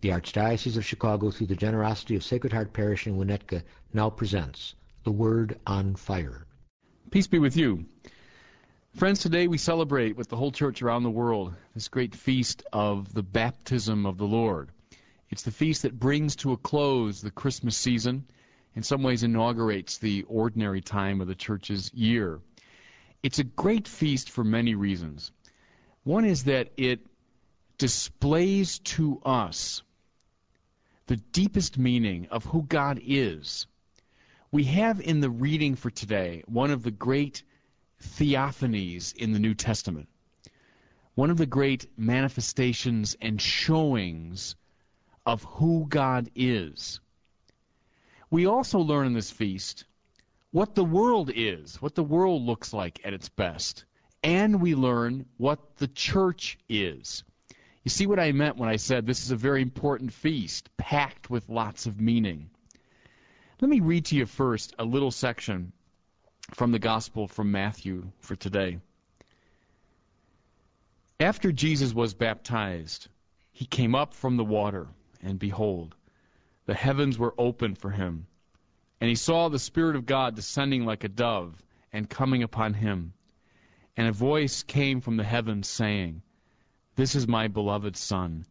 The Archdiocese of Chicago, through the generosity of Sacred Heart Parish in Winnetka, now presents The Word on Fire. Peace be with you. Friends, today we celebrate with the whole church around the world this great feast of the baptism of the Lord. It's the feast that brings to a close the Christmas season, in some ways inaugurates the ordinary time of the church's year. It's a great feast for many reasons. One is that it displays to us the deepest meaning of who God is. We have in the reading for today one of the great theophanies in the New Testament, one of the great manifestations and showings of who God is. We also learn in this feast what the world is, what the world looks like at its best, and we learn what the church is. You see what I meant when I said this is a very important feast, packed with lots of meaning. Let me read to you first a little section from the Gospel from Matthew for today. After Jesus was baptized, he came up from the water, and behold, the heavens were opened for him, and he saw the Spirit of God descending like a dove and coming upon him. And a voice came from the heavens saying, "This is my beloved Son,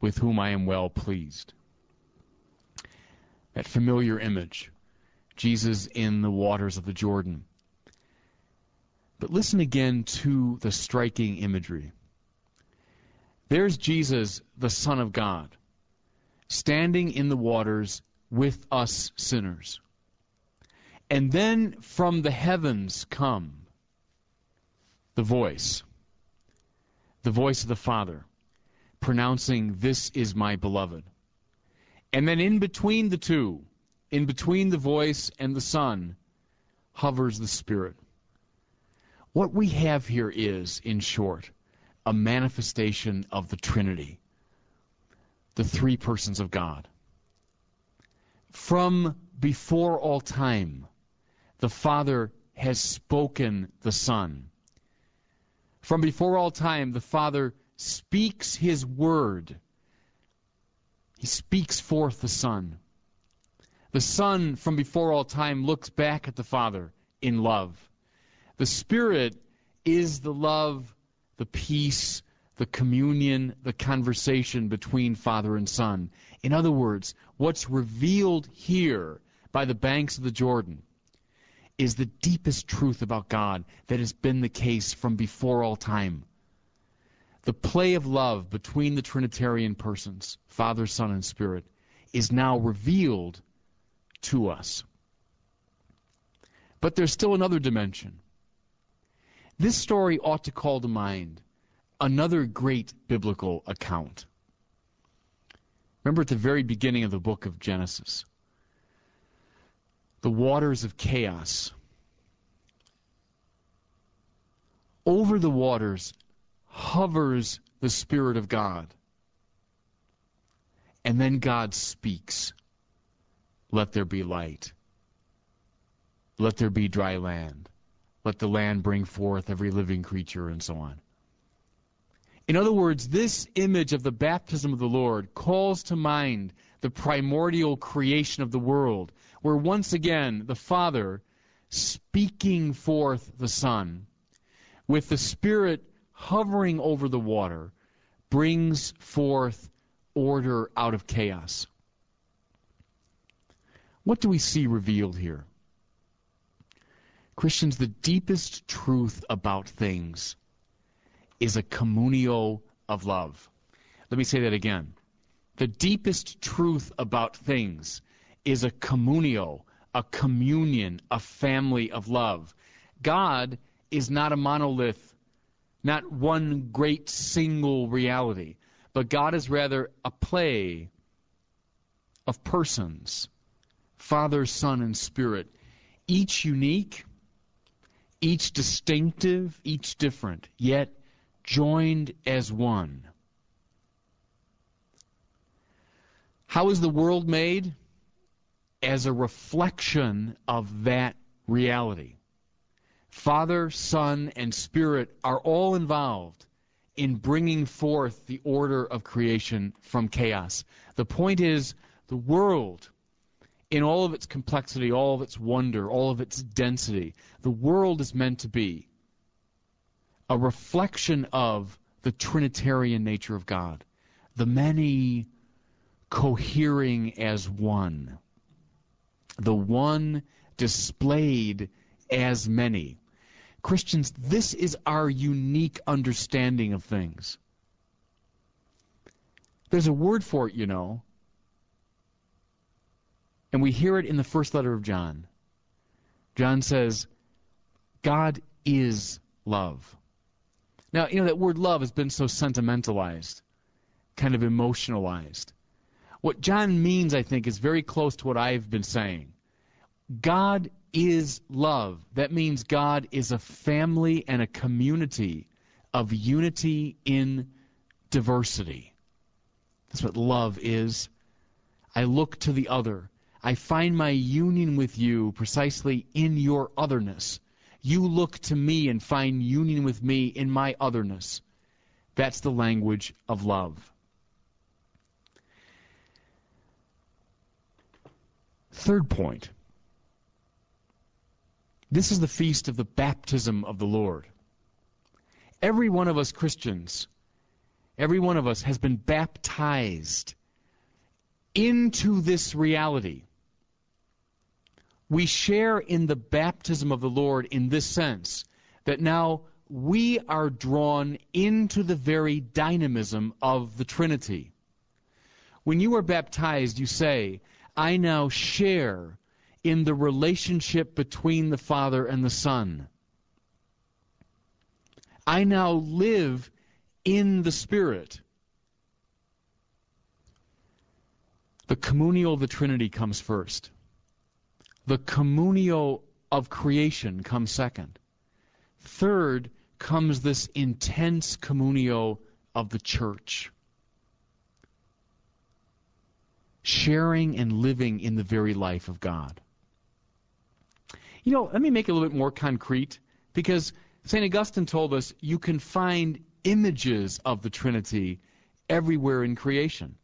with whom I am well pleased." That familiar image, Jesus in the waters of the Jordan. But listen again to the striking imagery. There's Jesus, the Son of God, standing in the waters with us sinners. And then from the heavens come the voice of the Father, pronouncing, "This is my beloved." And then in between the two, in between the voice and the Son, hovers the Spirit. What we have here is, in short, a manifestation of the Trinity, the three persons of God. From before all time, the Father has spoken the Son. From before all time, the Father speaks his word. He speaks forth the Son. The Son, from before all time, looks back at the Father in love. The Spirit is the love, the peace, the communion, the conversation between Father and Son. In other words, what's revealed here by the banks of the Jordan is the deepest truth about God that has been the case from before all time. The play of love between the Trinitarian persons, Father, Son, and Spirit, is now revealed to us. But there's still another dimension. This story ought to call to mind another great biblical account. Remember at the very beginning of the book of Genesis, the waters of chaos. Over the waters hovers the Spirit of God. And then God speaks, "Let there be light. Let there be dry land. Let the land bring forth every living creature," and so on. In other words, this image of the baptism of the Lord calls to mind the primordial creation of the world, where once again the Father speaking forth the Son, with the Spirit hovering over the water, brings forth order out of chaos. What do we see revealed here? Christians, the deepest truth about things is a communio of love. Let me say that again. The deepest truth about things is a communio, a communion, a family of love. God is not a monolith, not one great single reality, but God is rather a play of persons Father, Son, and Spirit, each unique, each distinctive, each different, yet joined as one. How is the world made? As a reflection of that reality. Father, Son, and Spirit are all involved in bringing forth the order of creation from chaos. The point is, the world, in all of its complexity, all of its wonder, all of its density, the world is meant to be a reflection of the Trinitarian nature of God, the many cohering as one, the one displayed as many. Christians, this is our unique understanding of things. There's a word for it, you know, and we hear it in the first letter of John. John says, God is love. Now, you know, that word love has been so sentimentalized, kind of emotionalized. What John means, I think, is very close to what I've been saying. God is love. That means God is a family and a community of unity in diversity. That's what love is. I look to the other. I find my union with you precisely in your otherness. You look to me and find union with me in my otherness. That's the language of love. Third point. This is the feast of the baptism of the Lord. Every one of us Christians, every one of us has been baptized into this reality. We share in the baptism of the Lord in this sense, that now we are drawn into the very dynamism of the Trinity. When you are baptized, you say, I now share in the relationship between the Father and the Son. I now live in the Spirit. The communio of the Trinity comes first. The communio of creation comes second. Third comes this intense communio of the church. Sharing and living in the very life of God. You know, let me make it a little bit more concrete, because St. Augustine told us you can find images of the Trinity everywhere in creation.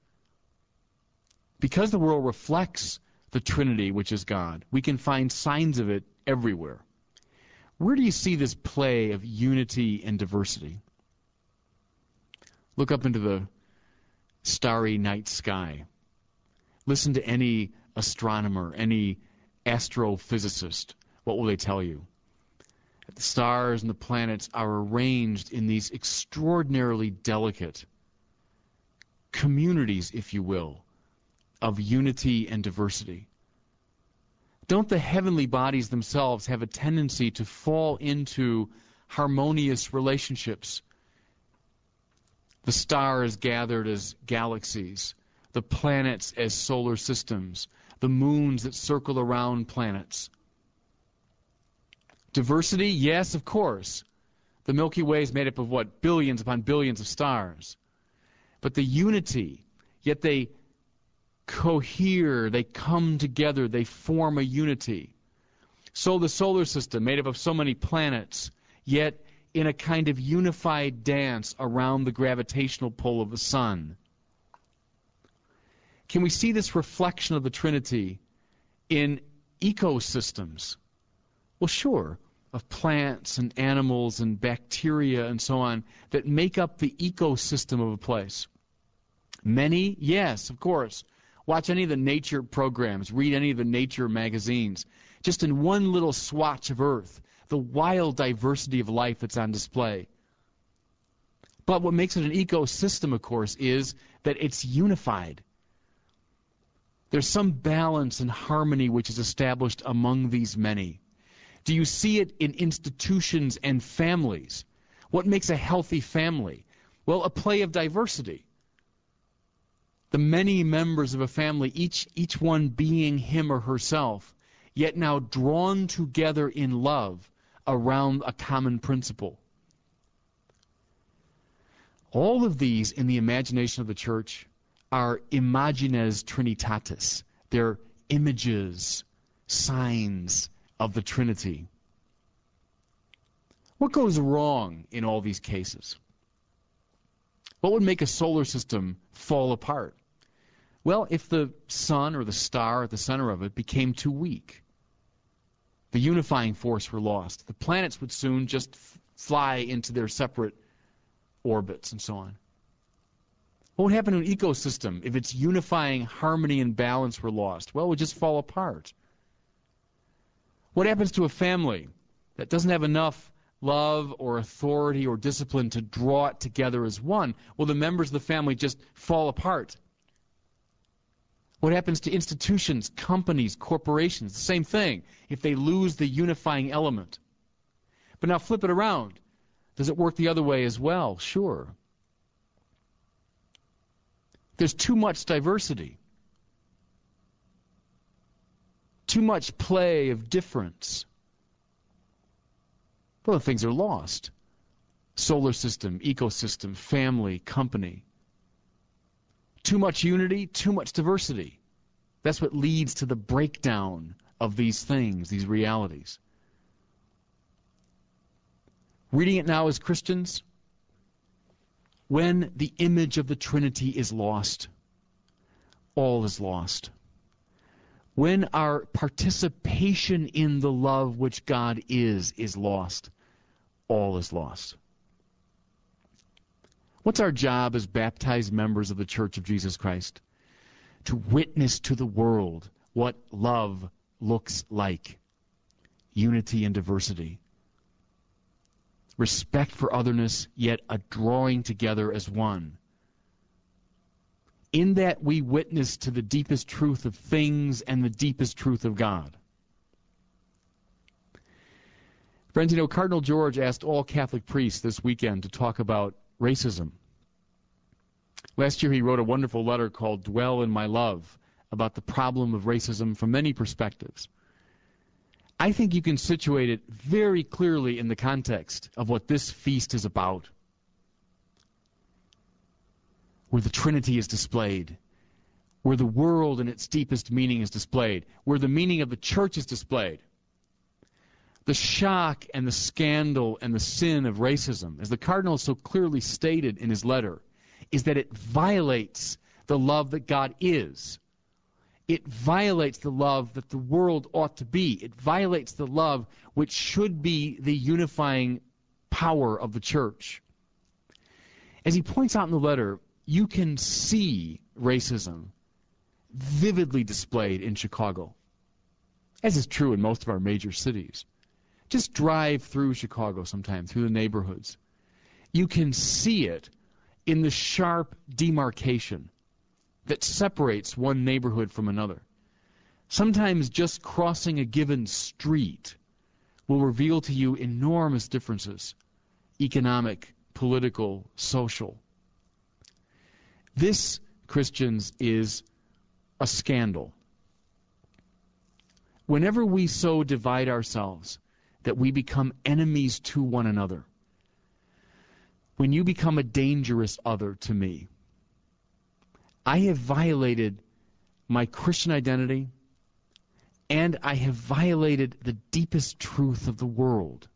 Because the world reflects the Trinity, which is God, we can find signs of it everywhere. Where do you see this play of unity and diversity? Look up into the starry night sky. Listen to any astronomer, any astrophysicist. What will they tell you? The stars and the planets are arranged in these extraordinarily delicate communities, if you will, of unity and diversity. Don't the heavenly bodies themselves have a tendency to fall into harmonious relationships? The stars gathered as galaxies, the planets as solar systems, the moons that circle around planets. Diversity, yes, of course. The Milky Way is made up of what? Billions upon billions of stars. But the unity, yet they cohere, they come together, they form a unity. So the solar system, made up of so many planets, yet in a kind of unified dance around the gravitational pull of the sun. Can we see this reflection of the Trinity in ecosystems? Well, sure, of plants and animals and bacteria and so on that make up the ecosystem of a place. Many, yes, of course. Watch any of the nature programs, read any of the nature magazines. Just in one little swatch of Earth, the wild diversity of life that's on display. But what makes it an ecosystem, of course, is that it's unified. There's some balance and harmony which is established among these many. Do you see it in institutions and families? What makes a healthy family? Well, a play of diversity. the many members of a family, each one being him or herself, yet now drawn together in love around a common principle. All of these, in the imagination of the Church, are imagines trinitatis. They're images, signs of the Trinity. What goes wrong in all these cases? What would make a solar system fall apart? Well, if the sun or the star at the center of it became too weak, the unifying force were lost. The planets would soon just fly into their separate orbits and so on. What would happen to an ecosystem if its unifying harmony and balance were lost? Well, it would just fall apart. What happens to a family that doesn't have enough love or authority or discipline to draw it together as one? Well, the members of the family just fall apart. What happens to institutions, companies, corporations? The same thing, if they lose the unifying element. But now flip it around. Does it work the other way as well? Sure. There's too much diversity, too much play of difference. Well, things are lost. Solar system, ecosystem, family, company. Too much unity, too much diversity. That's what leads to the breakdown of these things, these realities. Reading it now as Christians, when the image of the Trinity is lost, all is lost. When our participation in the love which God is lost, all is lost. What's our job as baptized members of the Church of Jesus Christ? To witness to the world what love looks like. Unity and diversity. Respect for otherness, yet a drawing together as one. In that we witness to the deepest truth of things and the deepest truth of God. Friends, Cardinal George asked all Catholic priests this weekend to talk about racism. Last year he wrote a wonderful letter called Dwell in My Love about the problem of racism from many perspectives. I think you can situate it very clearly in the context of what this feast is about, where the Trinity is displayed, where the world in its deepest meaning is displayed, where the meaning of the Church is displayed. The shock and the scandal and the sin of racism, as the Cardinal so clearly stated in his letter, is that it violates the love that God is. It violates the love that the world ought to be. It violates the love which should be the unifying power of the Church. As he points out in the letter, you can see racism vividly displayed in Chicago, as is true in most of our major cities. Just drive through Chicago sometime, through the neighborhoods. You can see it in the sharp demarcation that separates one neighborhood from another. Sometimes just crossing a given street will reveal to you enormous differences, economic, political, social. This, Christians, is a scandal. Whenever we so divide ourselves that we become enemies to one another, when you become a dangerous other to me, I have violated my Christian identity, and I have violated the deepest truth of the world.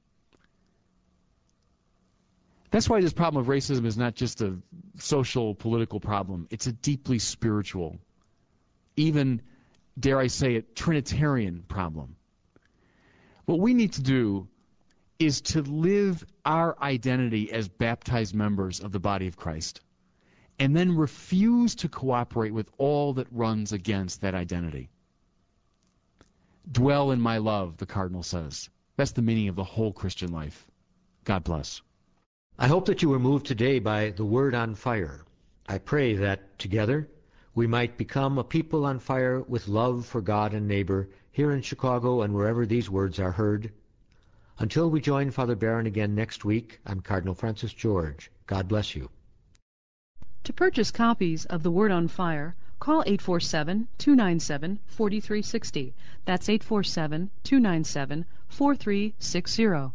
That's why this problem of racism is not just a social, political problem. It's a deeply spiritual, even, dare I say it, Trinitarian problem. What we need to do is to live our identity as baptized members of the body of Christ, and then refuse to cooperate with all that runs against that identity. Dwell in my love, the Cardinal says. That's the meaning of the whole Christian life. God bless. I hope that you were moved today by the Word on Fire. I pray that together we might become a people on fire with love for God and neighbor here in Chicago and wherever these words are heard. Until we join Father Barron again next week, I'm Cardinal Francis George. God bless you. To purchase copies of The Word on Fire, call 847-297-4360. That's 847-297-4360.